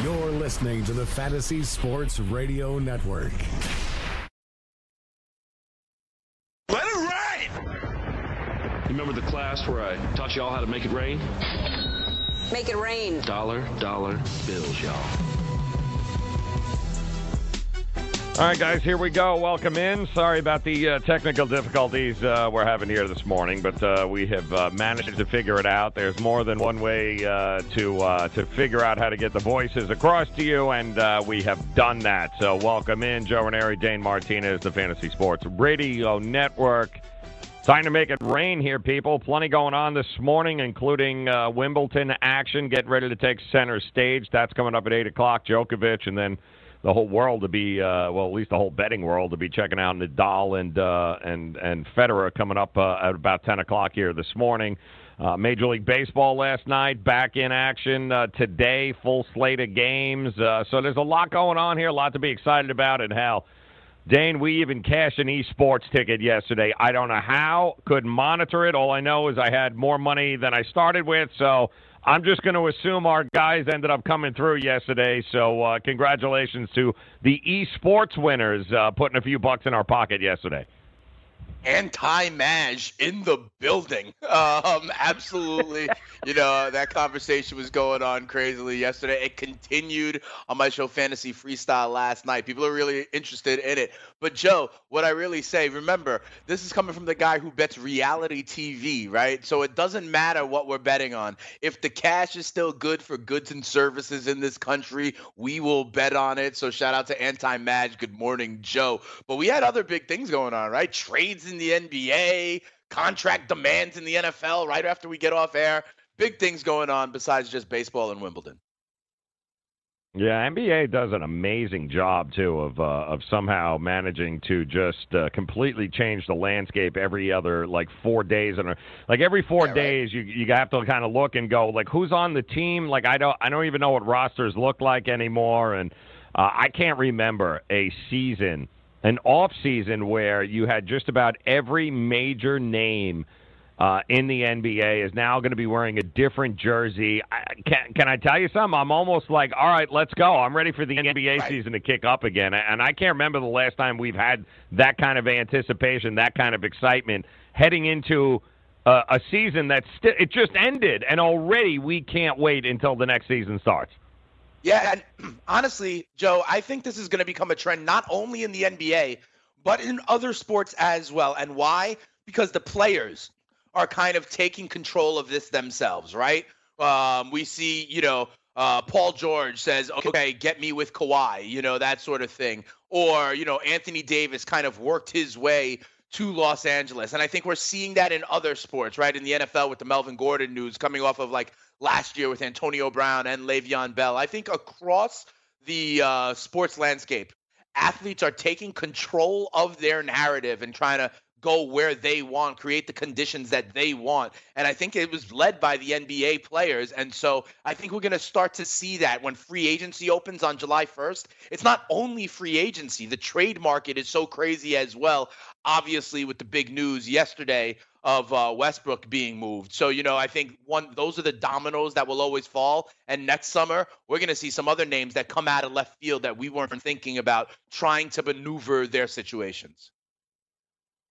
You're listening to the Fantasy Sports Radio Network. Let it rain! You remember the class where I taught y'all how to make it rain? Make it rain. Dollar bills, y'all. All right, guys, here we go. Welcome in. Sorry about the technical difficulties we're having here this morning, but we have managed to figure it out. There's more than one way to figure out how to get the voices across to you, and we have done that. So welcome in, Joe Raineri, Dane Martinez, the Fantasy Sports Radio Network. Time to make it rain here, people. Plenty going on this morning, including Wimbledon action. Get ready to take center stage. That's coming up at 8 o'clock. Djokovic, and then the whole world to be, well, at least the whole betting world to be checking out Nadal and Federer coming up at about 10 o'clock here this morning. Major League Baseball last night, back in action today, full slate of games. So there's a lot going on here, a lot to be excited about. And hell, Dane, we even cashed an esports ticket yesterday. I don't know how, couldn't monitor it. All I know is I had more money than I started with, so I'm just going to assume our guys ended up coming through yesterday, so congratulations to the esports winners putting a few bucks in our pocket yesterday. Anti-Mage in the building. Absolutely. You know, that conversation was going on crazily yesterday. It continued on my show Fantasy Freestyle last night. People are really interested in it. But, Joe, what I really say, remember, this is coming from the guy who bets reality TV, right? So it doesn't matter what we're betting on. If the cash is still good for goods and services in this country, we will bet on it. So shout out to Anti-Mage. Good morning, Joe. But we had other big things going on, right? Trades in the NBA, contract demands in the NFL right after we get off air. Big things going on besides just baseball and Wimbledon. Yeah, NBA does an amazing job, too, of somehow managing to just completely change the landscape every other, like, 4 days. And like, every four days, right? you have to kind of look and go, like, who's on the team? Like, I don't even know what rosters look like anymore. And I can't remember a season, an off-season where you had just about every major name in the NBA is now going to be wearing a different jersey. Can I tell you something? I'm almost like, all right, let's go. I'm ready for the NBA season to kick up again. And I can't remember the last time we've had that kind of anticipation, that kind of excitement heading into a season that it just ended, and already we can't wait until the next season starts. Yeah, and honestly, Joe, I think this is going to become a trend not only in the NBA, but in other sports as well. And why? Because the players are kind of taking control of this themselves, right? We see, you know, Paul George says, okay, get me with Kawhi, you know, that sort of thing. Or, you know, Anthony Davis kind of worked his way to Los Angeles. And I think we're seeing that in other sports, right? In the NFL with the Melvin Gordon news coming off of, like, last year with Antonio Brown and Le'Veon Bell. I think across the sports landscape, athletes are taking control of their narrative and trying to go where they want, create the conditions that they want. And I think it was led by the NBA players. And so I think we're going to start to see that when free agency opens on July 1st. It's not only free agency. The trade market is so crazy as well, obviously, with the big news yesterday of Westbrook being moved. So, you know, I think those are the dominoes that will always fall. And next summer, we're going to see some other names that come out of left field that we weren't thinking about, trying to maneuver their situations.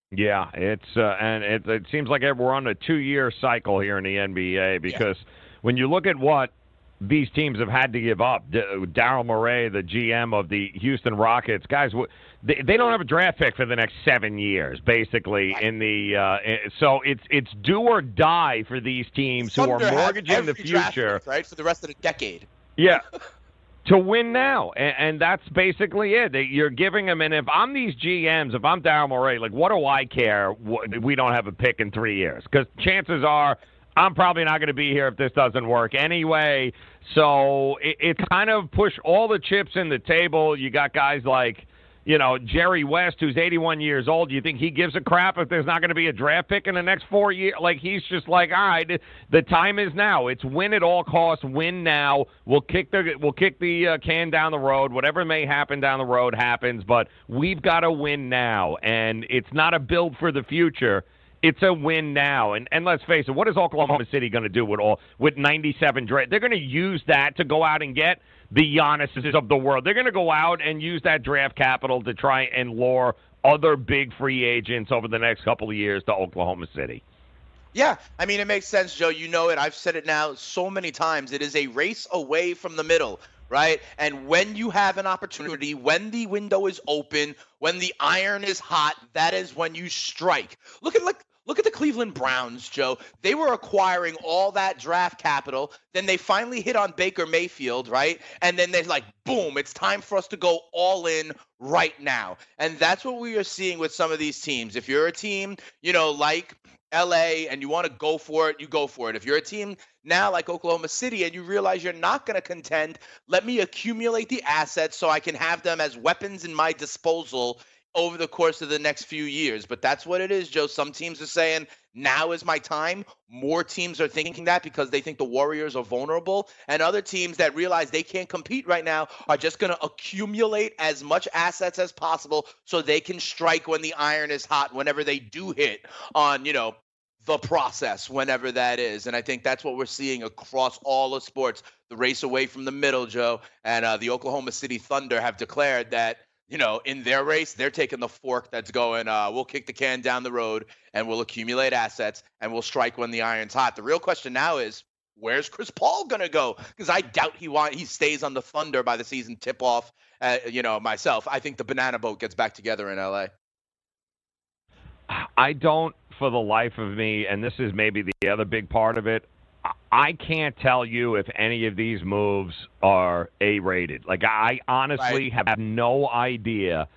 Yeah, it's and it seems like we're on a 2-year cycle here in the NBA because when you look at what these teams have had to give up, Daryl Morey, the GM of the Houston Rockets, guys, they don't have a draft pick for the next 7 years, basically. In the so it's do or die for these teams who are mortgaging the future, right, for the rest of the decade. Yeah. To win now, and that's basically it. You're giving them, and if I'm these GMs, if I'm Daryl Morey, like, what do I care? We don't have a pick in 3 years because chances are I'm probably not going to be here if this doesn't work anyway. So it kind of pushed all the chips in the table. You got guys like, you know, Jerry West, who's 81 years old. Do you think he gives a crap if there's not going to be a draft pick in the next 4 years? Like, he's just like, all right, the time is now. It's win at all costs, win now. We'll kick the can down the road. Whatever may happen down the road happens, but we've got to win now. And it's not a build for the future. It's a win now. And let's face it, what is Oklahoma City going to do with 97 draft? They're going to use that to go out and get the Giannis's of the world. They're going to go out and use that draft capital to try and lure other big free agents over the next couple of years to Oklahoma City. Yeah, I mean, it makes sense, Joe. You know it. I've said it now so many times. It is a race away from the middle, right? And when you have an opportunity, when the window is open, when the iron is hot, that is when you strike. Look at the Cleveland Browns, Joe. They were acquiring all that draft capital. Then they finally hit on Baker Mayfield, right? And then they're like, boom, it's time for us to go all in right now. And that's what we are seeing with some of these teams. If you're a team, you know, like LA and you want to go for it, you go for it. If you're a team now like Oklahoma City and you realize you're not going to contend, let me accumulate the assets so I can have them as weapons in my disposal over the course of the next few years. But that's what it is, Joe. Some teams are saying, now is my time. More teams are thinking that because they think the Warriors are vulnerable. And other teams that realize they can't compete right now are just going to accumulate as much assets as possible so they can strike when the iron is hot, whenever they do hit on, you know, the process, whenever that is. And I think that's what we're seeing across all of sports, the race away from the middle, Joe. And the Oklahoma City Thunder have declared that, you know, in their race, they're taking the fork that's going, we'll kick the can down the road and we'll accumulate assets and we'll strike when the iron's hot. The real question now is, where's Chris Paul going to go? Because I doubt he stays on the Thunder by the season tip-off, myself. I think the banana boat gets back together in L.A. I don't, for the life of me, and this is maybe the other big part of it, I can't tell you if any of these moves are A-rated. Like, I honestly have no idea.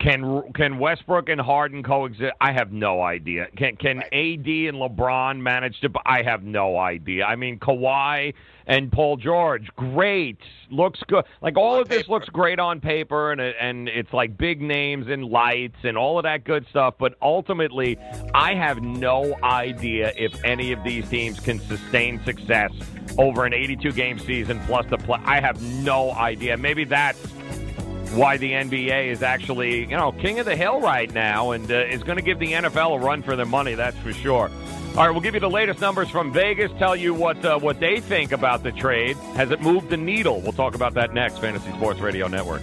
Can Westbrook and Harden coexist? I have no idea. Can AD and LeBron manage to? I have no idea. I mean, Kawhi and Paul George, great, looks good. Like, all of this looks great on paper, and it's like big names and lights and all of that good stuff. But ultimately, I have no idea if any of these teams can sustain success over an 82-game season plus the play. I have no idea. Maybe that's why the NBA is actually, you know, king of the hill right now and is going to give the NFL a run for their money, that's for sure. All right, we'll give you the latest numbers from Vegas, tell you what they think about the trade. Has it moved the needle? We'll talk about that next, Fantasy Sports Radio Network.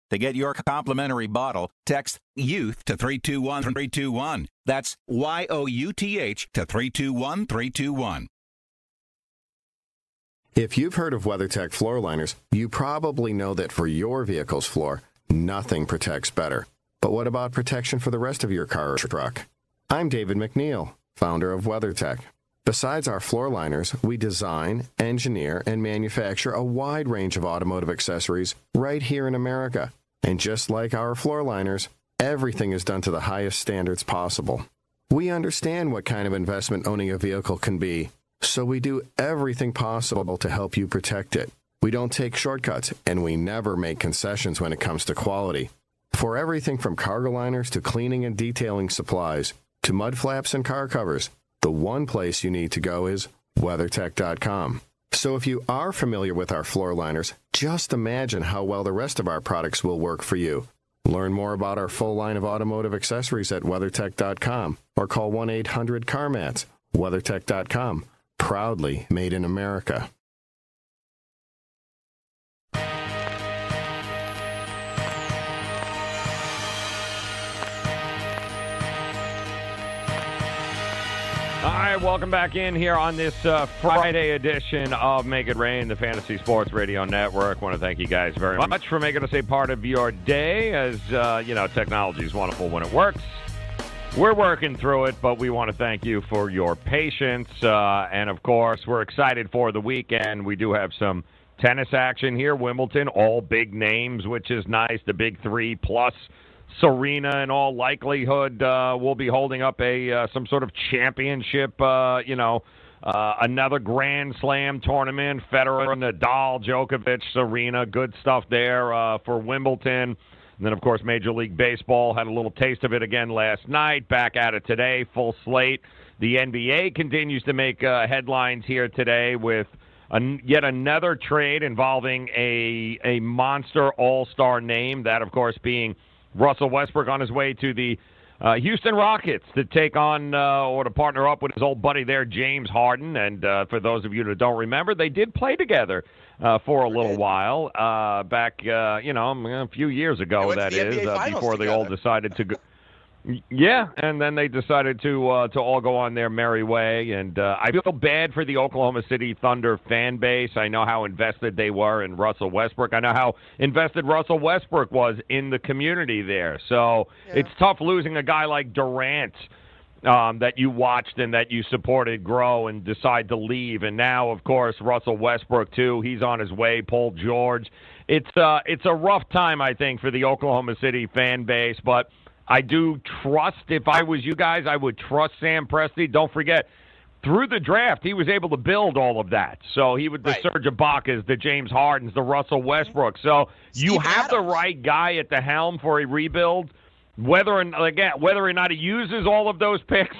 To get your complimentary bottle, text YOUTH to 321321. That's YOUTH to 321321. If you've heard of WeatherTech floor liners, you probably know that for your vehicle's floor, nothing protects better. But what about protection for the rest of your car or truck? I'm David McNeil, founder of WeatherTech. Besides our floor liners, we design, engineer, and manufacture a wide range of automotive accessories right here in America. And just like our floor liners, everything is done to the highest standards possible. We understand what kind of investment owning a vehicle can be, so we do everything possible to help you protect it. We don't take shortcuts, and we never make concessions when it comes to quality. For everything from cargo liners to cleaning and detailing supplies, to mud flaps and car covers, the one place you need to go is WeatherTech.com. So if you are familiar with our floor liners, just imagine how well the rest of our products will work for you. Learn more about our full line of automotive accessories at WeatherTech.com or call 1-800-CarMats. WeatherTech.com, proudly made in America. All right, welcome back in here on this Friday edition of Make It Rain, the Fantasy Sports Radio Network. I want to thank you guys very much for making us a part of your day. As you know, technology is wonderful when it works. We're working through it, but we want to thank you for your patience. And, of course, we're excited for the weekend. We do have some tennis action here. Wimbledon, all big names, which is nice. The big three plus Serena, in all likelihood, will be holding up a some sort of championship, another Grand Slam tournament. Federer, Nadal, Djokovic, Serena, good stuff there for Wimbledon. And then, of course, Major League Baseball had a little taste of it again last night. Back at it today, full slate. The NBA continues to make headlines here today with yet another trade involving a monster all-star name, that, of course, being Russell Westbrook on his way to the Houston Rockets to take on or to partner up with his old buddy there, James Harden. And for those of you that don't remember, they did play together for a little while back, a few years ago, that is, before they all decided to go. Yeah, and then they decided to all go on their merry way. And I feel bad for the Oklahoma City Thunder fan base. I know how invested they were in Russell Westbrook. I know how invested Russell Westbrook was in the community there. So yeah. It's tough losing a guy like Durant that you watched and that you supported grow and decide to leave. And now, of course, Russell Westbrook, too. He's on his way, Paul George. It's a rough time, I think, for the Oklahoma City fan base, but I do trust, if I was you guys, I would trust Sam Presti. Don't forget, through the draft, he was able to build all of that. So he would, the Serge Ibaka's, the James Hardens, the Russell Westbrook. So Steve you have Adams. The right guy at the helm for a rebuild. Whether or not he uses all of those picks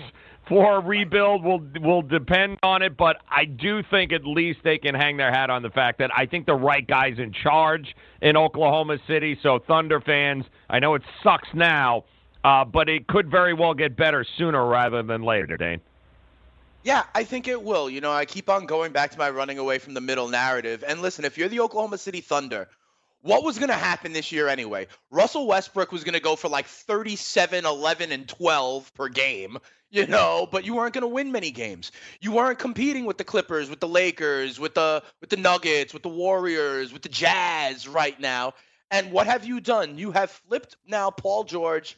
for a rebuild will depend on it. But I do think at least they can hang their hat on the fact that I think the right guy's in charge in Oklahoma City. So Thunder fans, I know it sucks now, but it could very well get better sooner rather than later, Dane. Yeah, I think it will. You know, I keep on going back to my running away from the middle narrative. And listen, if you're the Oklahoma City Thunder, what was going to happen this year anyway? Russell Westbrook was going to go for like 37, 11, and 12 per game, you know, but you weren't going to win many games. You weren't competing with the Clippers, with the Lakers, with the Nuggets, with the Warriors, with the Jazz right now. And what have you done? You have flipped now Paul George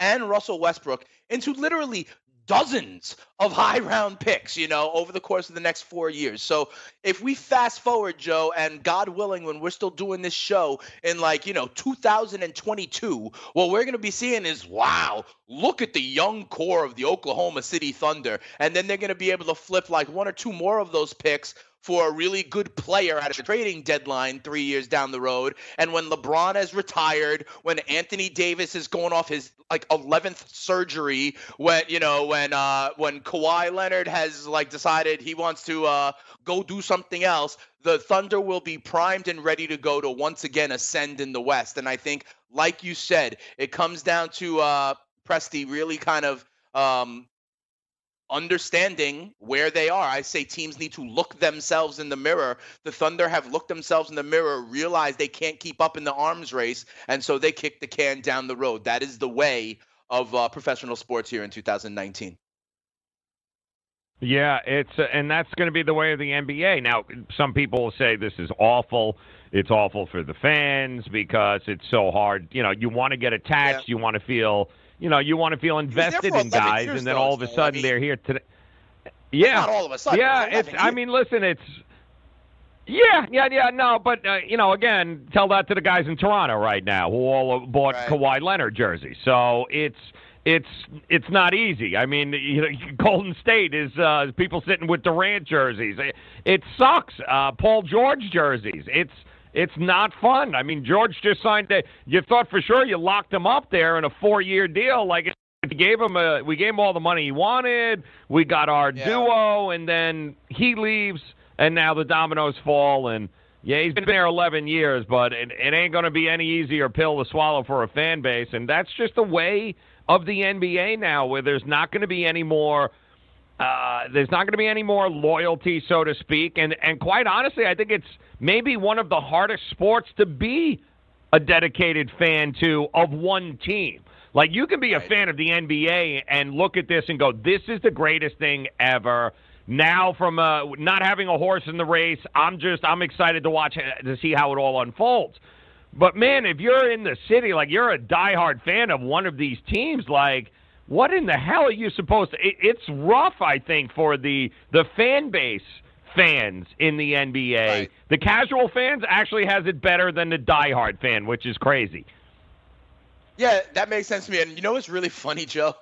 and Russell Westbrook into literally dozens of high-round picks, you know, over the course of the next 4 years. So if we fast forward, Joe, and God willing, when we're still doing this show in 2022, what we're going to be seeing is, wow, look at the young core of the Oklahoma City Thunder. And then they're going to be able to flip like one or two more of those picks for a really good player at a trading deadline 3 years down the road. And when LeBron has retired, when Anthony Davis is going off his like 11th surgery, when Kawhi Leonard has like decided he wants to go do something else, the Thunder will be primed and ready to go to once again ascend in the West. And I think, like you said, it comes down to Presti really kind of understanding where they are. I say teams need to look themselves in the mirror. The Thunder have looked themselves in the mirror, realized they can't keep up in the arms race, and so they kick the can down the road. That is the way of professional sports here in 2019. Yeah, and that's going to be the way of the NBA. Now, some people will say this is awful. It's awful for the fans because it's so hard. You know, you want to get attached. Yeah. You want to feel, invested in guys, and then all of a sudden they're here today. Yeah, not all of a sudden. Yeah, again, tell that to the guys in Toronto right now who all bought Kawhi Leonard jerseys. So it's not easy. I mean, Golden State is people sitting with Durant jerseys. It sucks. Paul George jerseys. It's not fun. I mean, George just signed that. You thought for sure you locked him up there in a 4-year deal. Like, we gave him all the money he wanted. We got our duo, and then he leaves, and now the dominoes fall. And yeah, he's been there 11 years, but it ain't going to be any easier pill to swallow for a fan base. And that's just the way of the NBA now, where there's not going to be any more loyalty, so to speak. And quite honestly, I think it's maybe one of the hardest sports to be a dedicated fan to of one team. Like, you can be a fan of the NBA and look at this and go, this is the greatest thing ever. Now, from not having a horse in the race, I'm excited to see how it all unfolds. But, man, if you're in the city, like, you're a diehard fan of one of these teams, like, what in the hell are you supposed to? It's rough, I think, for the fan base fans in the NBA. Right. The casual fans actually has it better than the diehard fan, which is crazy. Yeah, that makes sense to me. And you know what's really funny, Joe,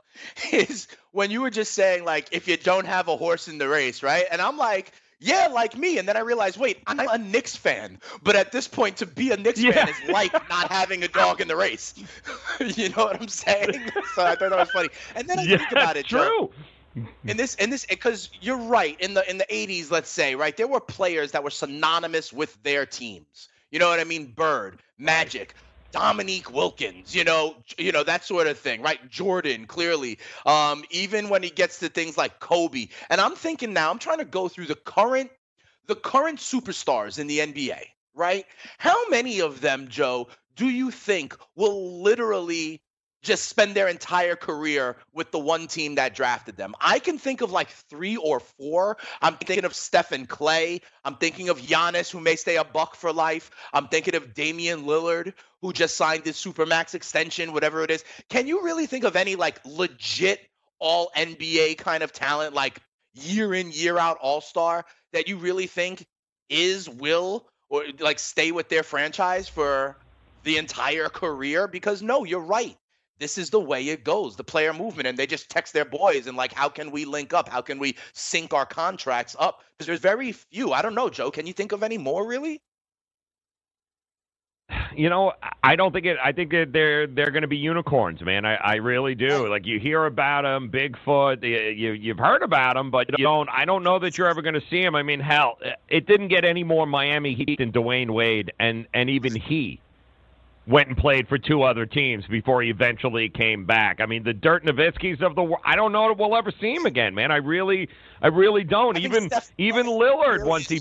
is when you were just saying, like, if you don't have a horse in the race, right? And I'm like, yeah, like me. And then I realized, wait, I'm a Knicks fan. But at this point, to be a Knicks fan is like not having a dog in the race. You know what I'm saying? So I thought that was funny. And then I think about it, Joe. In this, because you're right. In the 80s, let's say, right, there were players that were synonymous with their teams. You know what I mean? Bird, Magic, Dominique Wilkins, you know, that sort of thing, right? Jordan, clearly, even when he gets to things like Kobe. And I'm thinking now, I'm trying to go through the current superstars in the NBA, right? How many of them, Joe, do you think will literally just spend their entire career with the one team that drafted them? I can think of like 3 or 4. I'm thinking of Steph and Clay. I'm thinking of Giannis, who may stay a buck for life. I'm thinking of Damian Lillard, who just signed his Supermax extension, whatever it is. Can you really think of any like legit all NBA kind of talent, like year in, year out all-star, that you really think will or like stay with their franchise for the entire career? Because no, you're right. This is the way it goes, the player movement. And they just text their boys and like, how can we link up? How can we sync our contracts up? Because there's very few. I don't know, Joe. Can you think of any more, really? You know, I don't think it. I think that they're going to be unicorns, man. I really do. Like, you hear about them, Bigfoot. You've heard about them, but you don't. I don't know that you're ever going to see them. I mean, hell, it didn't get any more Miami Heat than Dwayne Wade, and even he went and played for 2 other teams before he eventually came back. I mean, the Dirk Nowitzkis of the world, I don't know if we'll ever see him again, man. I really don't. Even Lillard, once he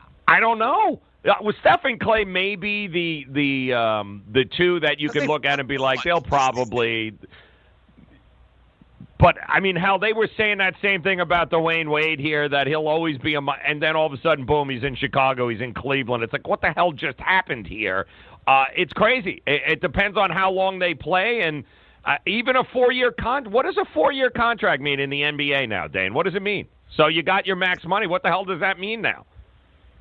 – I don't know. With Steph and Clay, maybe the 2 that you can look at and be like, they'll probably – but, I mean, hell, they were saying that same thing about Dwayne Wade here, that he'll always be and then all of a sudden, boom, he's in Chicago, he's in Cleveland. It's like, what the hell just happened here? It's crazy. It depends on how long they play, and even a 4-year contract. What does a 4-year contract mean in the NBA now, Dane? What does it mean? So you got your max money. What the hell does that mean now?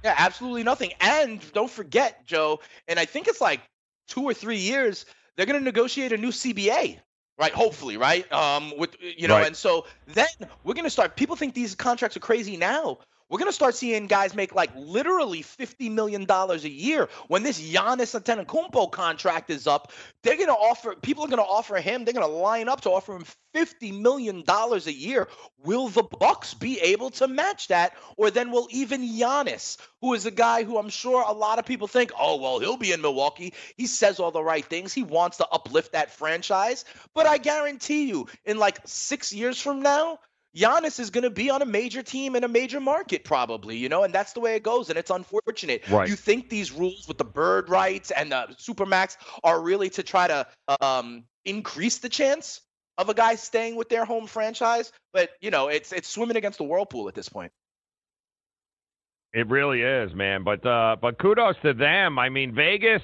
Yeah, absolutely nothing. And don't forget, Joe, and I think it's like 2 or 3 years, they're going to negotiate a new CBA. Right, hopefully, right? With And so then we're going to start. People think these contracts are crazy now. We're going to start seeing guys make like literally $50 million a year. When this Giannis Antetokounmpo contract is up, they're going to offer, people are going to offer him, they're going to line up to offer him $50 million a year. Will the Bucks be able to match that? Or then will even Giannis, who is a guy who I'm sure a lot of people think, oh, well, he'll be in Milwaukee. He says all the right things. He wants to uplift that franchise. But I guarantee you, in like 6 years from now, Giannis is going to be on a major team in a major market probably, you know, and that's the way it goes, and it's unfortunate. Right. You think these rules with the bird rights and the Supermax are really to try to increase the chance of a guy staying with their home franchise, but, you know, it's swimming against the whirlpool at this point. It really is, man, but kudos to them. I mean, Vegas,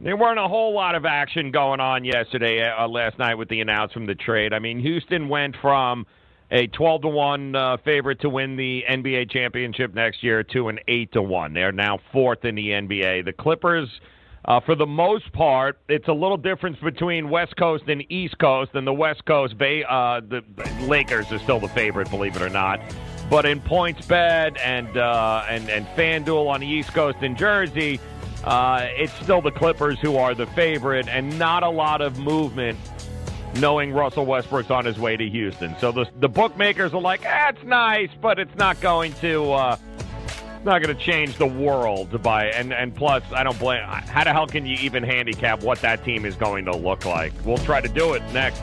there weren't a whole lot of action going on last night with the announcement of the trade. I mean, Houston went from a 12-1 favorite to win the NBA championship next year to an 8-1. They're now fourth in the NBA. The Clippers, for the most part, it's a little difference between West Coast and East Coast, and the West Coast, the Lakers are still the favorite, believe it or not. But in points bet and FanDuel on the East Coast in Jersey, it's still the Clippers who are the favorite, and not a lot of movement knowing Russell Westbrook's on his way to Houston. So the bookmakers are like, it's nice, but it's not going to change the world and plus, I don't blame. How the hell can you even handicap what that team is going to look like? We'll try to do it next.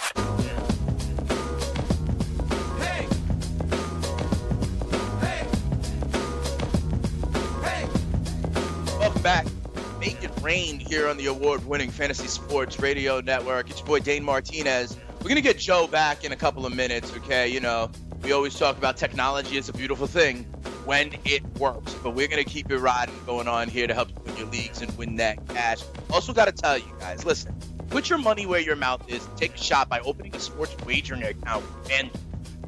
rained here on the award-winning Fantasy Sports Radio Network. It's your boy, Dane Martinez. We're going to get Joe back in a couple of minutes, okay? You know, we always talk about technology. It's a beautiful thing when it works. But we're going to keep it riding going on here to help you win your leagues and win that cash. Also got to tell you guys, listen, put your money where your mouth is. Take a shot by opening a sports wagering account with FanDuel,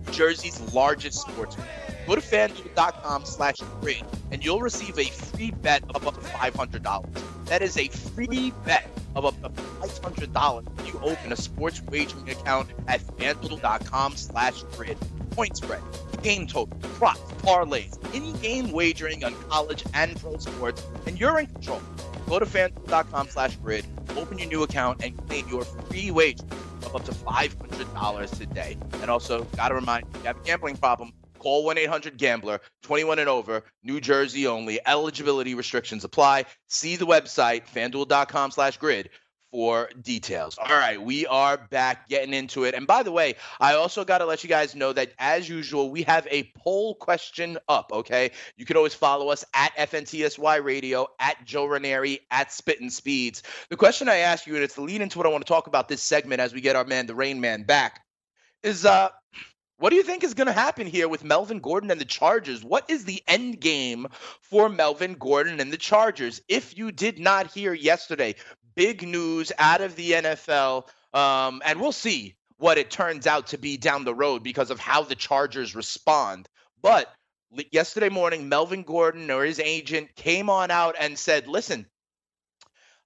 New Jersey's largest sports book. Go to FanDuel.com/grid, and you'll receive a free bet of up to $500. That is a free bet of up to $500 when you open a sports wagering account at FanDuel.com/grid. Point spread, game total, props, parlays, in-game wagering on college and pro sports, and you're in control. Go to FanDuel.com/grid, open your new account, and claim your free wager of up to $500 today. And also, got to remind you, if you have a gambling problem, call 1-800-GAMBLER, 21 and over, New Jersey only. Eligibility restrictions apply. See the website, FanDuel.com/grid, for details. All right, we are back getting into it. And by the way, I also got to let you guys know that, as usual, we have a poll question up, okay? You can always follow us at FNTSY Radio, at Joe Raineri, at Spittin' Speeds. The question I ask you, and it's the lead into what I want to talk about this segment as we get our man, the Rain Man, back, is what do you think is going to happen here with Melvin Gordon and the Chargers? What is the end game for Melvin Gordon and the Chargers? If you did not hear yesterday, big news out of the NFL, and we'll see what it turns out to be down the road because of how the Chargers respond. But yesterday morning, Melvin Gordon or his agent came on out and said, listen,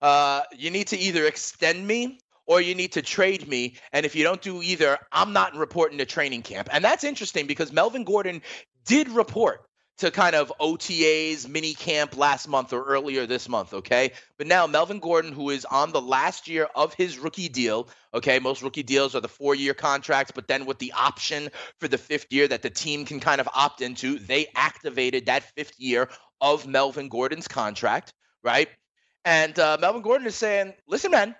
you need to either extend me or you need to trade me, and if you don't do either, I'm not reporting to training camp. And that's interesting because Melvin Gordon did report to kind of OTAs, mini camp last month or earlier this month, okay? But now Melvin Gordon, who is on the last year of his rookie deal, okay, most rookie deals are the 4-year contracts, but then with the option for the 5th year that the team can kind of opt into, they activated that 5th year of Melvin Gordon's contract, right? And Melvin Gordon is saying, listen, man,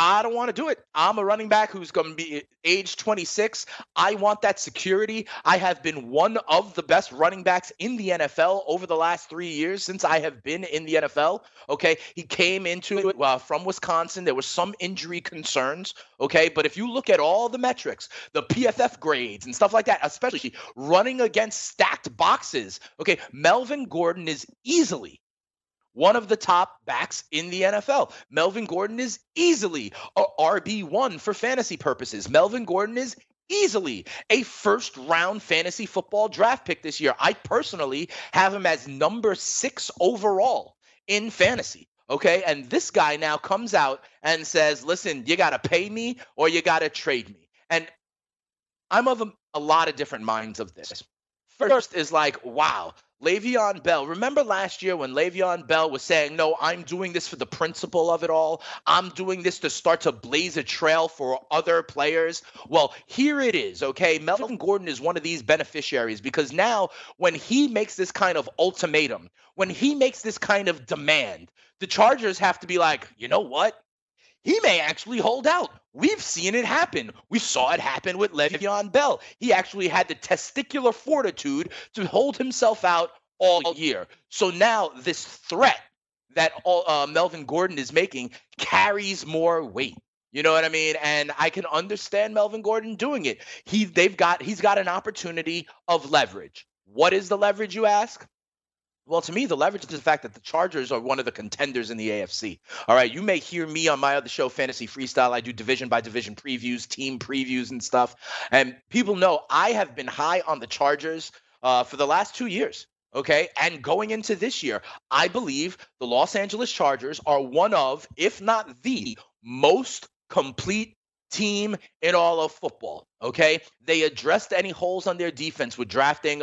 I don't want to do it. I'm a running back who's going to be age 26. I want that security. I have been one of the best running backs in the NFL over the last 3 years since I have been in the NFL. Okay, he came into it from Wisconsin. There were some injury concerns. Okay, but if you look at all the metrics, the PFF grades and stuff like that, especially running against stacked boxes. Okay, Melvin Gordon is easily one of the top backs in the NFL. Melvin Gordon is easily a RB1 for fantasy purposes. Melvin Gordon is easily a first-round fantasy football draft pick this year. I personally have him as number 6 overall in fantasy, okay? And this guy now comes out and says, listen, you got to pay me or you got to trade me. And I'm of a lot of different minds of this. First is like, wow. Le'Veon Bell, remember last year when Le'Veon Bell was saying, no, I'm doing this for the principle of it all. I'm doing this to start to blaze a trail for other players. Well, here it is, okay? Melvin Gordon is one of these beneficiaries because now when he makes this kind of ultimatum, when he makes this kind of demand, the Chargers have to be like, you know what? He may actually hold out. We've seen it happen. We saw it happen with Le'Veon Bell. He actually had the testicular fortitude to hold himself out all year. So now this threat that Melvin Gordon is making carries more weight. You know what I mean? And I can understand Melvin Gordon doing it. He's got an opportunity of leverage. What is the leverage, you ask? Well, to me, the leverage is the fact that the Chargers are one of the contenders in the AFC. All right, you may hear me on my other show, Fantasy Freestyle. I do division-by-division previews, team previews and stuff. And people know I have been high on the Chargers for the last 2 years, okay? And going into this year, I believe the Los Angeles Chargers are one of, if not the, most complete team in all of football, okay? They addressed any holes on their defense with drafting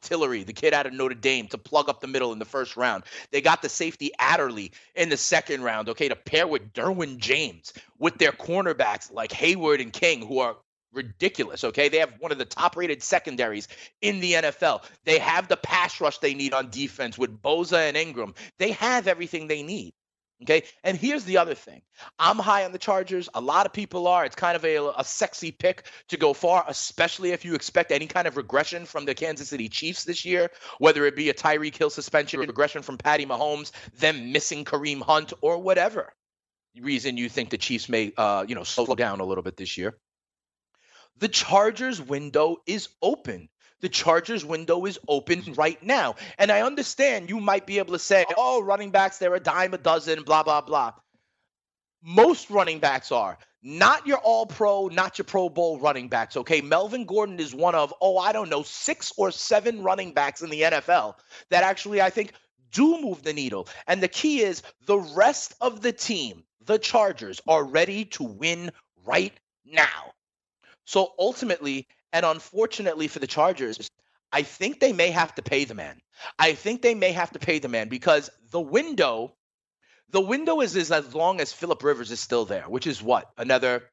Tillery, the kid out of Notre Dame, to plug up the middle in the first round. They got the safety Adderley in the second round, okay, to pair with Derwin James with their cornerbacks like Hayward and King, who are ridiculous, okay? They have one of the top-rated secondaries in the NFL. They have the pass rush they need on defense with Boza and Ingram. They have everything they need. Okay. And here's the other thing. I'm high on the Chargers. A lot of people are. It's kind of a sexy pick to go far, especially if you expect any kind of regression from the Kansas City Chiefs this year, whether it be a Tyreek Hill suspension, regression from Patty Mahomes, them missing Kareem Hunt, or whatever reason you think the Chiefs may, slow down a little bit this year. The Chargers window is open. The Chargers window is open right now. And I understand you might be able to say, oh, running backs, they're a dime a dozen, blah, blah, blah. Most running backs are. Not your all-pro, not your Pro Bowl running backs, okay? Melvin Gordon is one of, 6 or 7 running backs in the NFL that actually I think do move the needle. And the key is the rest of the team, the Chargers, are ready to win right now. So ultimately, and unfortunately for the Chargers, I think they may have to pay the man. I think they may have to pay the man because the window is as long as Phillip Rivers is still there, which is what, another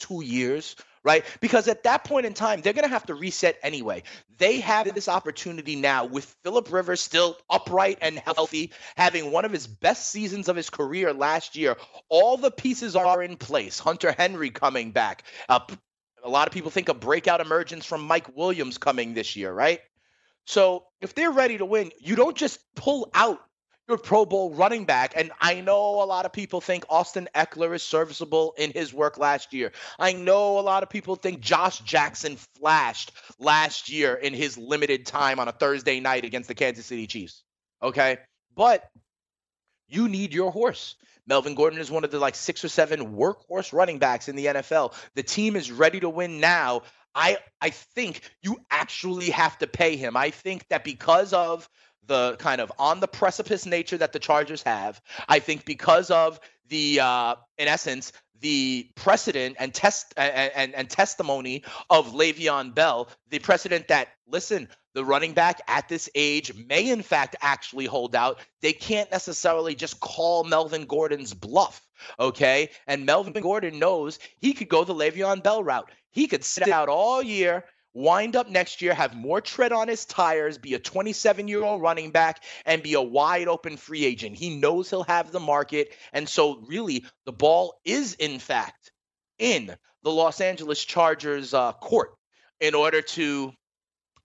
2 years, right? Because at that point in time, they're going to have to reset anyway. They have this opportunity now with Phillip Rivers still upright and healthy, having one of his best seasons of his career last year. All the pieces are in place. Hunter Henry coming back. A lot of people think a breakout emergence from Mike Williams coming this year, right? So if they're ready to win, you don't just pull out your Pro Bowl running back. And I know a lot of people think Austin Eckler is serviceable in his work last year. I know a lot of people think Josh Jackson flashed last year in his limited time on a Thursday night against the Kansas City Chiefs, okay? But you need your horse. Melvin Gordon is one of the 6 or 7 workhorse running backs in the NFL. The team is ready to win now. I think you actually have to pay him. I think that because of the kind of on the precipice nature that the Chargers have, I think because of the, in essence, the precedent and testimony of Le'Veon Bell, the precedent that, listen, the running back at this age may, in fact, actually hold out. They can't necessarily just call Melvin Gordon's bluff, okay? And Melvin Gordon knows he could go the Le'Veon Bell route. He could sit out all year, wind up next year, have more tread on his tires, be a 27-year-old running back, and be a wide-open free agent. He knows he'll have the market. And so, really, the ball is, in fact, in the Los Angeles Chargers court in order to,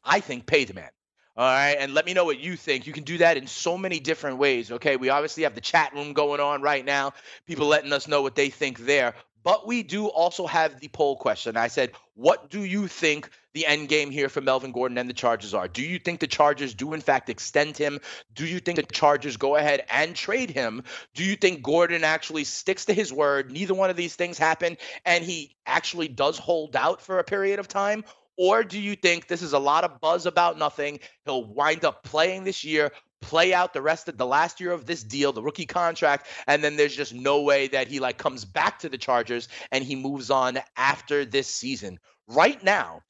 I think, pay the man. All right. And let me know what you think. You can do that in so many different ways. Okay. We obviously have the chat room going on right now. People letting us know what they think there. But we do also have the poll question. I said, what do you think the end game here for Melvin Gordon and the Chargers are? Do you think the Chargers do, in fact, extend him? Do you think the Chargers go ahead and trade him? Do you think Gordon actually sticks to his word? Neither one of these things happen, and he actually does hold out for a period of time? Or do you think this is a lot of buzz about nothing? He'll wind up playing this year, play out the rest of the last year of this deal, the rookie contract, and then there's just no way that he comes back to the Chargers and he moves on after this season. Right now,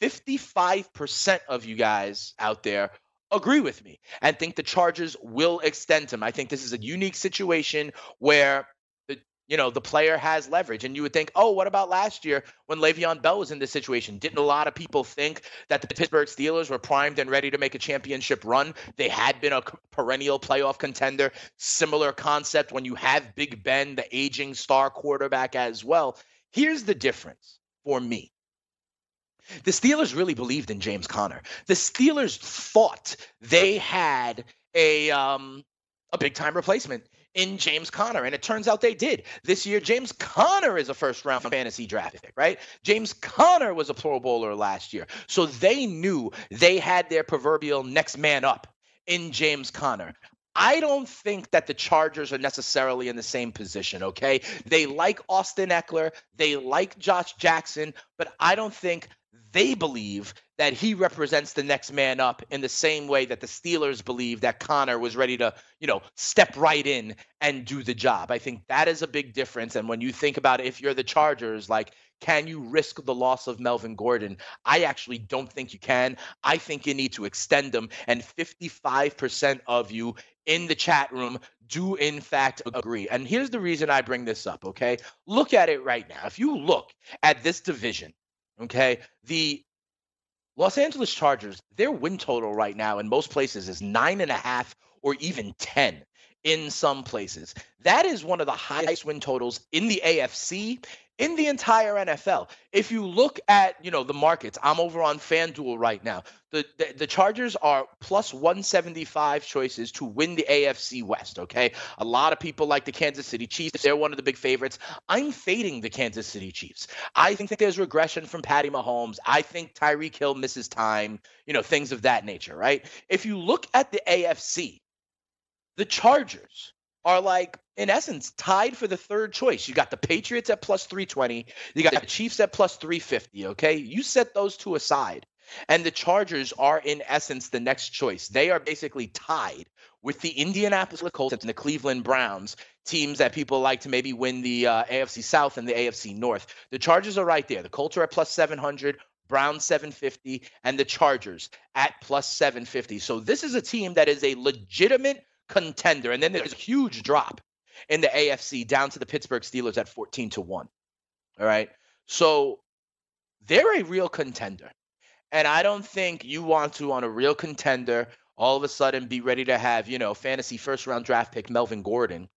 55% of you guys out there agree with me and think the Chargers will extend him. I think this is a unique situation where the player has leverage. And you would think, oh, what about last year when Le'Veon Bell was in this situation? Didn't a lot of people think that the Pittsburgh Steelers were primed and ready to make a championship run? They had been a perennial playoff contender. Similar concept when you have Big Ben, the aging star quarterback as well. Here's the difference for me. The Steelers really believed in James Conner. The Steelers thought they had a big-time replacement in James Conner, and it turns out they did. This year, James Conner is a first-round fantasy draft pick, right? James Conner was a Pro Bowler last year, so they knew they had their proverbial next man up in James Conner. I don't think that the Chargers are necessarily in the same position, okay? They like Austin Eckler, they like Josh Jackson, but I don't think they believe that he represents the next man up in the same way that the Steelers believe that Conner was ready to, step right in and do the job. I think that is a big difference. And when you think about it, if you're the Chargers, can you risk the loss of Melvin Gordon? I actually don't think you can. I think you need to extend him. And 55% of you in the chat room do, in fact, agree. And here's the reason I bring this up, okay? Look at it right now. If you look at this division, okay, the Los Angeles Chargers, their win total right now in most places is 9.5 or even 10. in some places. That is one of the highest win totals in the AFC, in the entire NFL. If you look at, you know, the markets, I'm over on FanDuel right now. The Chargers are plus 175 choices to win the AFC West, okay? A lot of people like the Kansas City Chiefs. They're one of the big favorites. I'm fading the Kansas City Chiefs. I think that there's regression from Patty Mahomes. I think Tyreek Hill misses time, you know, things of that nature, right? If you look at the AFC, the Chargers are like, in essence, tied for the third choice. You got the Patriots at plus 320. You got the Chiefs at plus 350, okay? You set those two aside, and the Chargers are, in essence, the next choice. They are basically tied with the Indianapolis Colts and the Cleveland Browns, teams that people like to maybe win the AFC South and the AFC North. The Chargers are right there. The Colts are at plus 700. Browns 750, and the Chargers at plus 750. So this is a team that is a legitimate contender. And then there's a huge drop in the AFC down to the Pittsburgh Steelers at 14-1. All right. So they're a real contender. And I don't think you want to, on a real contender, all of a sudden be ready to have, you know, fantasy first round draft pick Melvin Gordon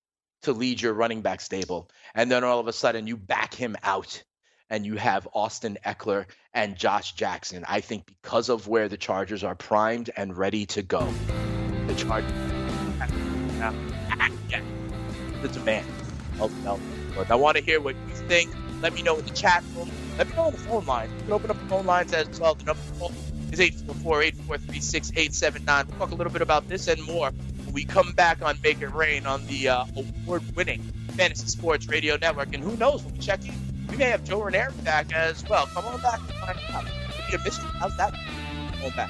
to lead your running back stable. And then all of a sudden you back him out and you have Austin Eckler and Josh Jackson. I think because of where the Chargers are primed and ready to go, the Chargers the demand. I want to hear what you think. Let me know in the chat room. Let me know on the phone line. You can open up the phone lines as well. The number is 844-843-6879. We'll talk a little bit about this and more when we come back on Make It Rain on the award-winning Fantasy Sports Radio Network. And who knows, we'll be checking. We may have Joe Raineri back as well. Come on back and find out. It'll be a mystery. How's that? Come on back.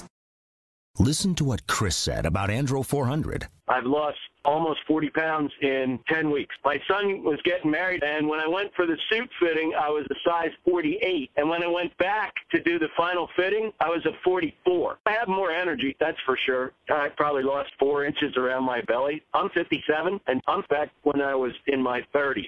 Listen to what Chris said about Andro 400. I've lost almost 40 pounds in 10 weeks. My son was getting married, and when I went for the suit fitting, I was a size 48. And when I went back to do the final fitting, I was a 44. I have more energy, that's for sure. I probably lost 4 inches around my belly. I'm 57, and I'm back when I was in my 30s.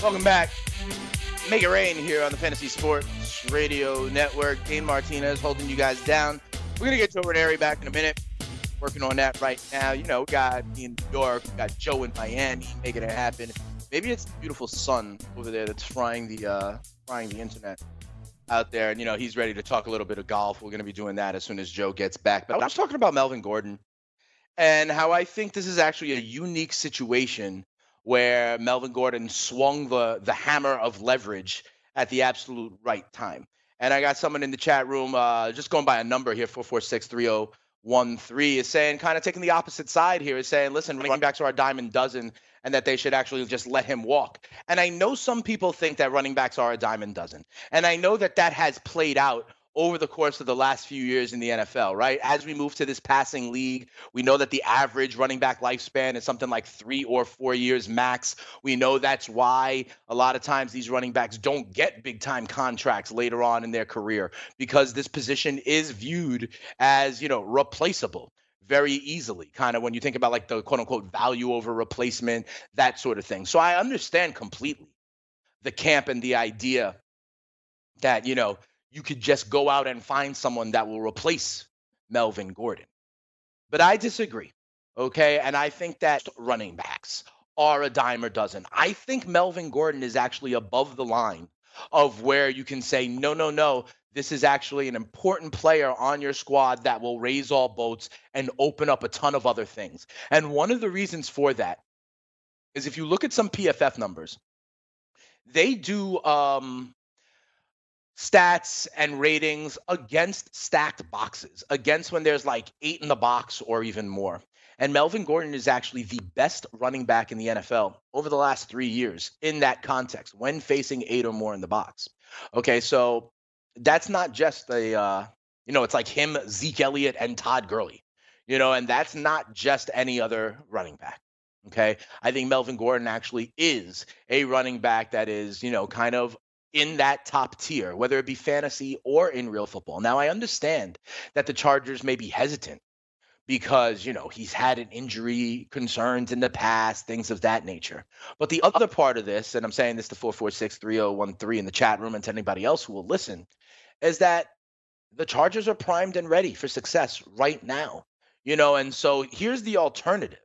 Welcome back. Make it rain here on the Fantasy Sports Radio Network. Dane Martinez holding you guys down. We're going to get Joe Raineri back in a minute. Working on that right now. You know, we got in New York. We got Joe in Miami making it happen. Maybe it's the beautiful sun over there that's frying the internet out there. And, you know, he's ready to talk a little bit of golf. We're going to be doing that as soon as Joe gets back. But I was talking about Melvin Gordon and how I think this is actually a unique situation where Melvin Gordon swung the hammer of leverage at the absolute right time. And I got someone in the chat room, just going by a number here, 4463013, is saying, kind of taking the opposite side here, is saying, listen, running backs are a dime a dozen, and that they should actually just let him walk. And I know some people think that running backs are a dime a dozen. And I know that that has played out over the course of the last few years in the NFL, right? As we move to this passing league, we know that the average running back lifespan is something like 3 or 4 years max. We know that's why a lot of times these running backs don't get big-time contracts later on in their career, because this position is viewed as, you know, replaceable very easily, kind of when you think about like the quote-unquote value over replacement, that sort of thing. So I understand completely the camp and the idea that, you know, you could just go out and find someone that will replace Melvin Gordon. But I disagree, okay? And I think that running backs are a dime a dozen. I think Melvin Gordon is actually above the line of where you can say, no, this is actually an important player on your squad that will raise all boats and open up a ton of other things. And one of the reasons for that is if you look at some PFF numbers, they do stats and ratings against stacked boxes, against when there's like 8 in the box or even more. And Melvin Gordon is actually the best running back in the NFL over the last 3 years in that context when facing 8 or more in the box. Okay, so that's not just it's like him, Zeke Elliott, and Todd Gurley, you know, and that's not just any other running back. Okay, I think Melvin Gordon actually is a running back that is, you know, kind of in that top tier, whether it be fantasy or in real football. Now, I understand that the Chargers may be hesitant because, you know, he's had an injury concerns in the past, things of that nature. But the other part of this, and I'm saying this to 4463013 in the chat room and to anybody else who will listen, is that the Chargers are primed and ready for success right now. You know, and so here's the alternative.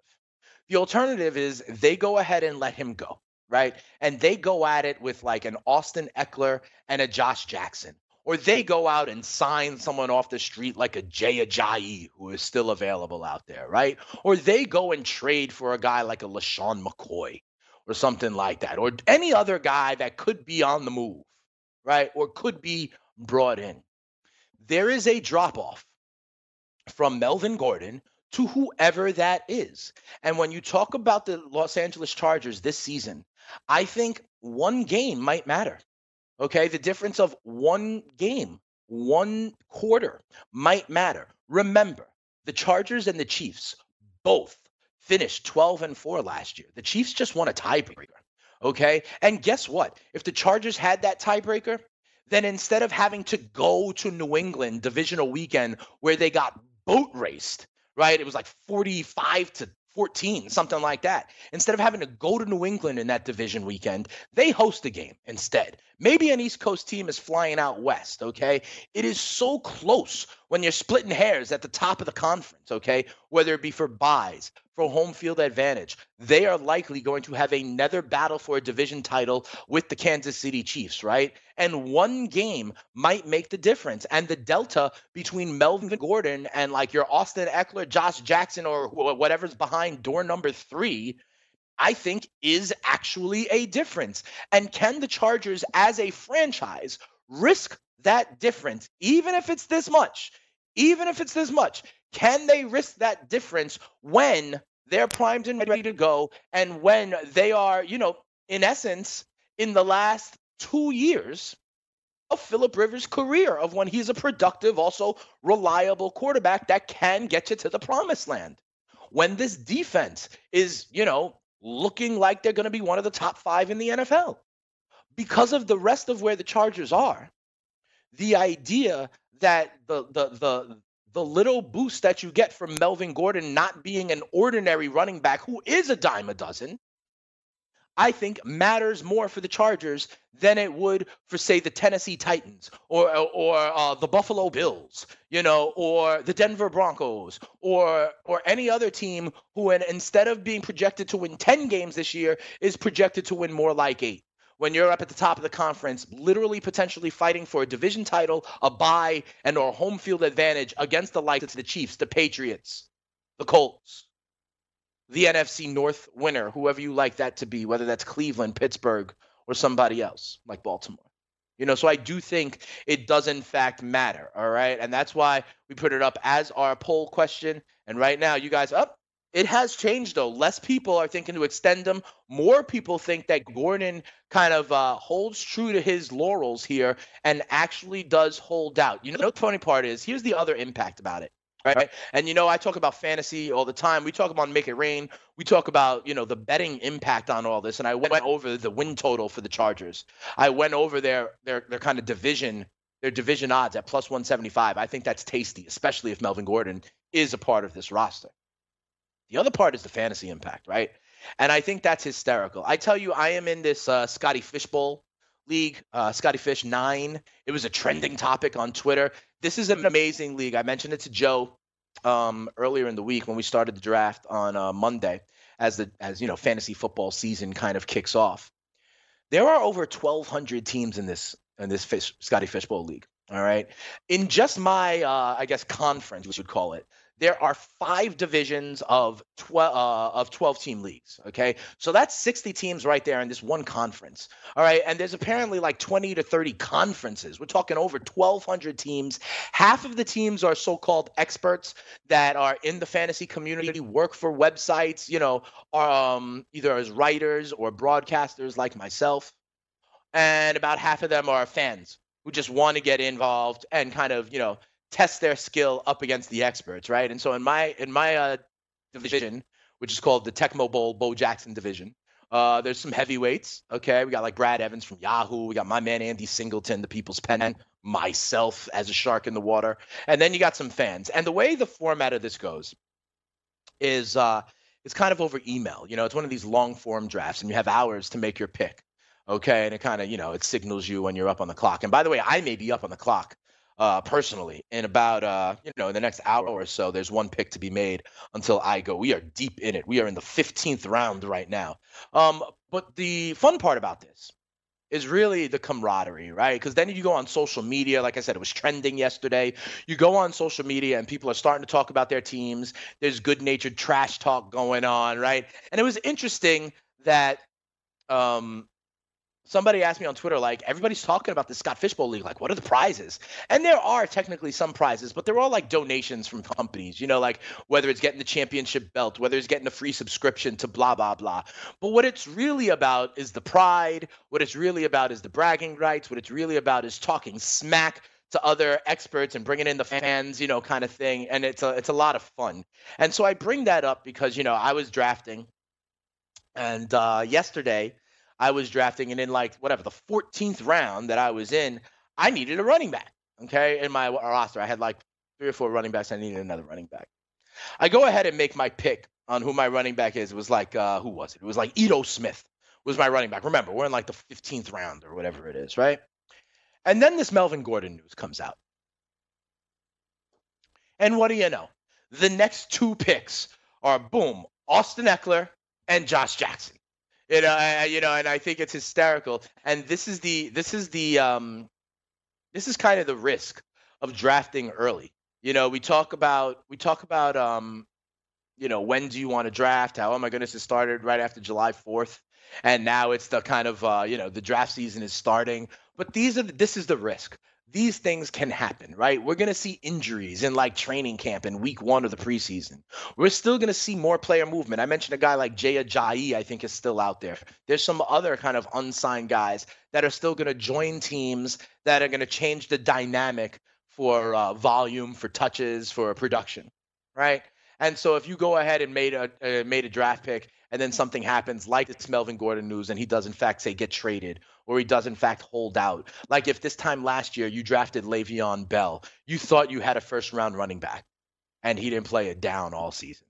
The alternative is they go ahead and let him go. Right? And they go at it with like an Austin Eckler and a Josh Jackson, or they go out and sign someone off the street like a Jay Ajayi, who is still available out there, right? Or they go and trade for a guy like a LaShawn McCoy or something like that, or any other guy that could be on the move, right? Or could be brought in. There is a drop-off from Melvin Gordon to whoever that is. And when you talk about the Los Angeles Chargers this season, I think one game might matter, okay? The difference of one game, one quarter might matter. Remember, the Chargers and the Chiefs both finished 12-4 last year. The Chiefs just won a tiebreaker, okay? And guess what? If the Chargers had that tiebreaker, then instead of having to go to New England divisional weekend where they got boat raced, right? It was like 45-14, something like that. Instead of having to go to New England in that division weekend, they host the game instead. Maybe an East Coast team is flying out west, okay? It is so close when you're splitting hairs at the top of the conference, okay? Whether it be for buys, for home field advantage, they are likely going to have another battle for a division title with the Kansas City Chiefs, right? And one game might make the difference. And the delta between Melvin Gordon and like your Austin Eckler, Josh Jackson, or whatever's behind door number 3 I think is actually a difference. And can the Chargers as a franchise risk that difference, even if it's this much? Even if it's this much, can they risk that difference when they're primed and ready to go and when they are, you know, in essence, in the last 2 years of Phillip Rivers' career, of when he's a productive, also reliable quarterback that can get you to the promised land? When this defense is, you know, looking like they're going to be one of the top five in the NFL. Because of the rest of where the Chargers are, the idea that the little boost that you get from Melvin Gordon not being an ordinary running back who is a dime a dozen, I think matters more for the Chargers than it would for, say, the Tennessee Titans or the Buffalo Bills, you know, or the Denver Broncos or any other team who, instead of being projected to win 10 games this year, is projected to win more like 8. When you're up at the top of the conference, literally potentially fighting for a division title, a bye, and or home field advantage against the likes of the Chiefs, the Patriots, the Colts, the NFC North winner, whoever you like that to be, whether that's Cleveland, Pittsburgh, or somebody else like Baltimore. You know, so I do think it does in fact matter, all right? And that's why we put it up as our poll question. And right now, you guys up. It has changed, though. Less people are thinking to extend them. More people think that Gordon kind of holds true to his laurels here and actually does hold out. You know, the funny part is, here's the other impact about it. Right. And, you know, I talk about fantasy all the time. We talk about Make It Rain. We talk about, you know, the betting impact on all this. And I went over the win total for the Chargers. I went over their kind of division odds at plus 175. I think that's tasty, especially if Melvin Gordon is a part of this roster. The other part is the fantasy impact, right? And I think that's hysterical. I tell you, I am in this Scotty Fishbowl league, Scotty Fish 9. It was a trending topic on Twitter. This is an amazing league. I mentioned it to Joe earlier in the week when we started the draft on Monday, as you know, fantasy football season kind of kicks off. There are over 1,200 teams in this Scotty Fishbowl league. All right, in just my conference, we should call it. There are 5 divisions of 12 team leagues, okay? So that's 60 teams right there in this one conference, all right? And there's apparently like 20 to 30 conferences. We're talking over 1,200 teams. Half of the teams are so-called experts that are in the fantasy community, work for websites, you know, either as writers or broadcasters like myself. And about half of them are fans who just want to get involved and kind of, you know, test their skill up against the experts, right? And so in my division, which is called the Tecmo Bowl Bo Jackson division, there's some heavyweights, okay? We got like Brad Evans from Yahoo. We got my man Andy Singleton, the People's Pen, myself as a shark in the water. And then you got some fans. And the way the format of this goes is it's kind of over email. You know, it's one of these long-form drafts, and you have hours to make your pick, okay? And it kind of, you know, it signals you when you're up on the clock. And by the way, I may be up on the clock personally in about in the next hour or so. There's one pick to be made until I go. We are deep in it. We are in the 15th round right now. But the fun part about this is really the camaraderie, right? Because then you go on social media. Like I said, it was trending yesterday. You go on social media and people are starting to talk about their teams. There's good-natured trash talk going on, right? And it was interesting that somebody asked me on Twitter, like, everybody's talking about the Scott Fishbowl League. Like, what are the prizes? And there are technically some prizes, but they're all like donations from companies, you know, like whether it's getting the championship belt, whether it's getting a free subscription to blah, blah, blah. But what it's really about is the pride. What it's really about is the bragging rights. What it's really about is talking smack to other experts and bringing in the fans, you know, kind of thing. And it's a lot of fun. And so I bring that up because, you know, I was drafting and yesterday, I was drafting, and in like whatever the 14th round that I was in, I needed a running back. Okay, in my roster, I had like 3 or 4 running backs. I needed another running back. I go ahead and make my pick on who my running back is. It was like who was it? It was like Ito Smith was my running back. Remember, we're in like the 15th round or whatever it is, right? And then this Melvin Gordon news comes out, and what do you know? The next 2 picks are boom, Austin Eckler and Josh Jackson. You know, and I think it's hysterical. And this is kind of the risk of drafting early. You know, we talk about you know, when do you want to draft? How, oh my goodness, it started right after July 4th. And now it's the kind of, you know, the draft season is starting. But these are this is the risk. These things can happen, right? We're going to see injuries in like training camp in week one of the preseason. We're still going to see more player movement. I mentioned a guy like Jay Ajayi, I think, is still out there. There's some other kind of unsigned guys that are still going to join teams that are going to change the dynamic for volume, for touches, for production, right? And so if you go ahead and made a draft pick and then something happens, like it's Melvin Gordon news, and he does, in fact, say get traded, or he does, in fact, hold out. Like if this time last year you drafted Le'Veon Bell, you thought you had a first-round running back, and he didn't play it down all season.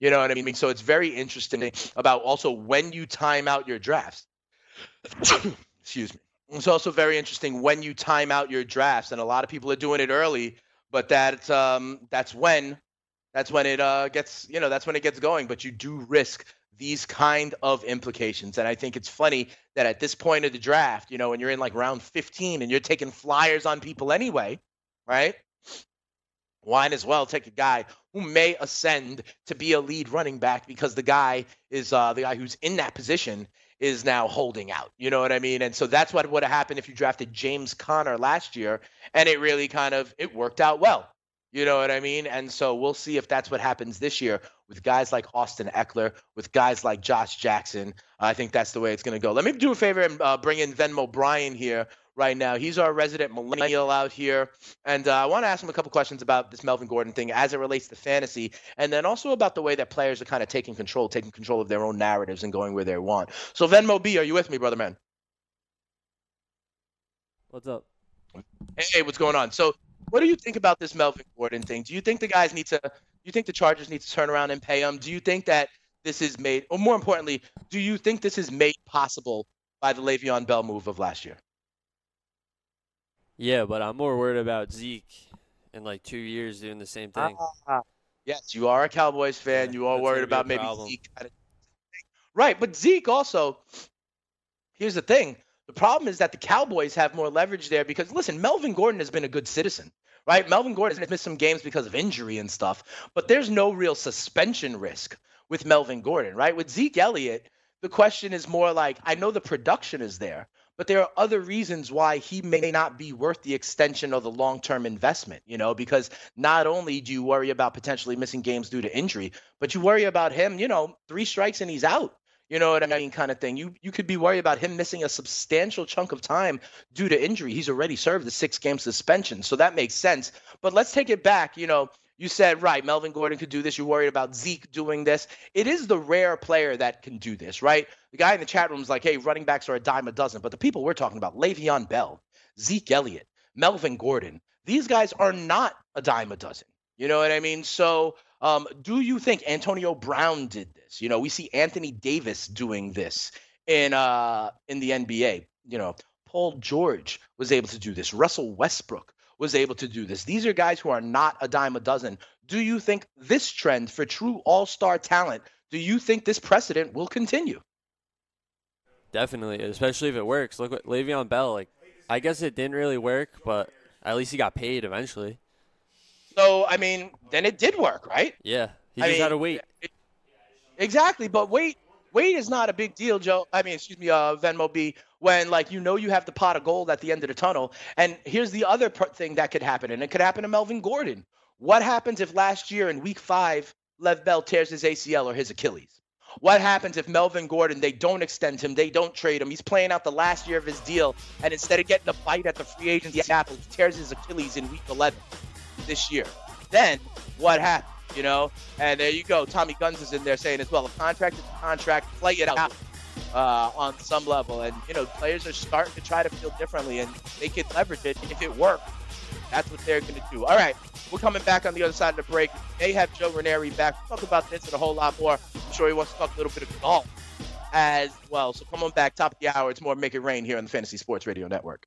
You know what I mean? So it's very interesting about also when you time out your drafts. Excuse me. It's also very interesting when you time out your drafts, and a lot of people are doing it early, but that's when it gets going. But you do risk these kind of implications. And I think it's funny that at this point of the draft, you know, when you're in like round 15 and you're taking flyers on people anyway, right? Why as well take a guy who may ascend to be a lead running back because the guy is the guy who's in that position is now holding out. You know what I mean? And so that's what would have happened if you drafted James Conner last year, and it really kind of it worked out well. You know what I mean? And so we'll see if that's what happens this year with guys like Austin Eckler, with guys like Josh Jackson. I think that's the way it's going to go. Let me do a favor and bring in Venmo Brian here right now. He's our resident millennial out here. And I want to ask him a couple questions about this Melvin Gordon thing as it relates to fantasy, and then also about the way that players are kind of taking control of their own narratives and going where they want. So Venmo B, are you with me, brother man? What's up? Hey, what's going on? So what do you think about this Melvin Gordon thing? Do you think the Chargers need to turn around and pay him? Do you think that this is made, or more importantly, do you think this is made possible by the Le'Veon Bell move of last year? Yeah, but I'm more worried about Zeke in like 2 years doing the same thing. Yes, you are a Cowboys fan. Yeah, you are worried about maybe Zeke. Right, but Zeke also, here's the thing. The problem is that the Cowboys have more leverage there because, listen, Melvin Gordon has been a good citizen, right? Melvin Gordon has missed some games because of injury and stuff, but there's no real suspension risk with Melvin Gordon, right? With Zeke Elliott, the question is more like, I know the production is there, but there are other reasons why he may not be worth the extension or the long-term investment, you know, because not only do you worry about potentially missing games due to injury, but you worry about him, you know, 3 strikes and he's out. You know what I mean, kind of thing. You could be worried about him missing a substantial chunk of time due to injury. He's already served a 6-game suspension, so that makes sense. But let's take it back. You know, you said, right, Melvin Gordon could do this. You're worried about Zeke doing this. It is the rare player that can do this, right? The guy in the chat room is like, hey, running backs are a dime a dozen. But the people we're talking about, Le'Veon Bell, Zeke Elliott, Melvin Gordon, these guys are not a dime a dozen. You know what I mean? So do you think Antonio Brown did this? You know, we see Anthony Davis doing this in the NBA. You know, Paul George was able to do this. Russell Westbrook was able to do this. These are guys who are not a dime a dozen. Do you think this trend for true all-star talent, do you think this precedent will continue? Definitely, especially if it works. Look at Le'Veon Bell. Like, I guess it didn't really work, but at least he got paid eventually. So, I mean, then it did work, right? Yeah, he just had to wait. Exactly, but wait is not a big deal, Joe. I mean, excuse me, Venmo B, when, like, you know you have the pot of gold at the end of the tunnel. And here's the other thing that could happen, and it could happen to Melvin Gordon. What happens if last year in week 5, Lev Bell tears his ACL or his Achilles? What happens if Melvin Gordon, they don't extend him, they don't trade him, he's playing out the last year of his deal, and instead of getting a bite at the free agency apple, he tears his Achilles in week 11? This year, then what happened? You know, and there you go. Tommy Guns is in there saying as well, a contract is a contract, play it out on some level. And you know, players are starting to try to feel differently, and they can leverage it if it works. That's what they're going to do. All right, we're coming back on the other side of the break. They have Joe Raineri back. We'll talk about this and a whole lot more. I'm sure he wants to talk a little bit of golf as well. So come on back, top of the hour. It's more Make It Rain here on the Fantasy Sports Radio Network.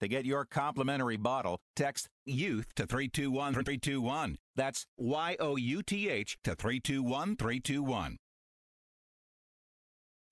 To get your complimentary bottle, text YOUTH to 321321. That's YOUTH to 321321.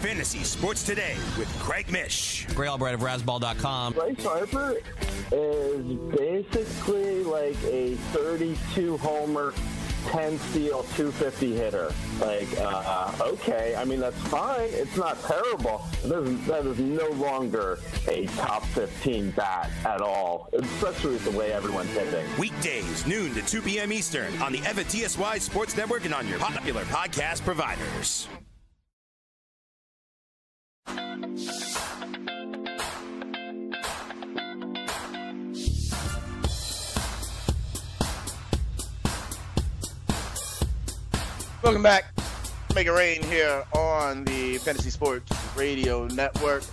Fantasy Sports Today with Craig Mish. Gray Albright of Rasball.com. Bryce Harper is basically like a 32-homer, 10-steal, 250 hitter. Like, okay, I mean, that's fine. It's not terrible. That is no longer a top 15 bat at all, especially with the way everyone's hitting. Weekdays, noon to 2 p.m. Eastern on the FNTSY Sports Network and on your popular podcast providers. Welcome back. Make it rain here on the Fantasy Sports Radio Network.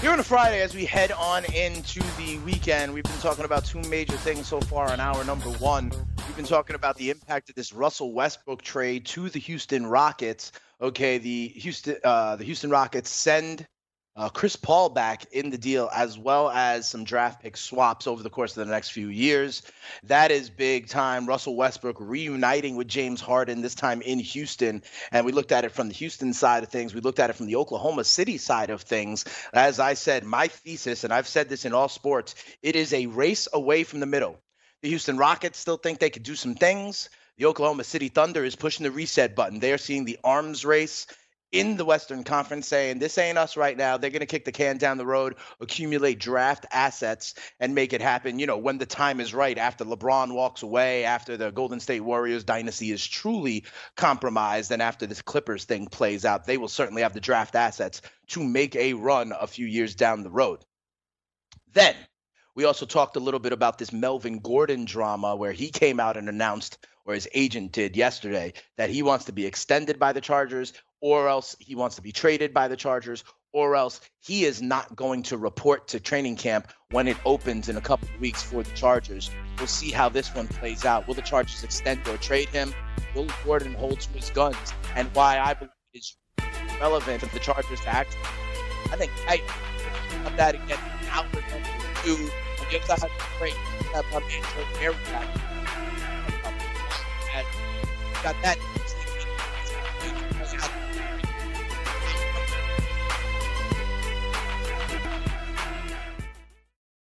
Here on a Friday, as we head on into the weekend, we've been talking about two major things so far on hour number one. We've been talking about the impact of this Russell Westbrook trade to the Houston Rockets. Okay, the Houston Rockets send Chris Paul back in the deal, as well as some draft pick swaps over the course of the next few years. That is big time. Russell Westbrook reuniting with James Harden, this time in Houston. And we looked at it from the Houston side of things. We looked at it from the Oklahoma City side of things. As I said, my thesis, and I've said this in all sports, it is a race away from the middle. The Houston Rockets still think they could do some things. The Oklahoma City Thunder is pushing the reset button. They are seeing the arms race in the Western Conference, saying this ain't us right now. They're going to kick the can down the road, accumulate draft assets, and make it happen, you know, when the time is right, after LeBron walks away, after the Golden State Warriors dynasty is truly compromised, and after this Clippers thing plays out. They will certainly have the draft assets to make a run a few years down the road. Then we also talked a little bit about this Melvin Gordon drama, where he came out and announced, or his agent did yesterday, that he wants to be extended by the Chargers, or else he wants to be traded by the Chargers, or else he is not going to report to training camp when it opens in a couple of weeks for the Chargers. We'll see how this one plays out. Will the Chargers extend or trade him? Will Gordon hold to his guns? And why I believe it is relevant of the Chargers to act. I think, hey, I'm that again. Outward number two. On the other side, great. Got that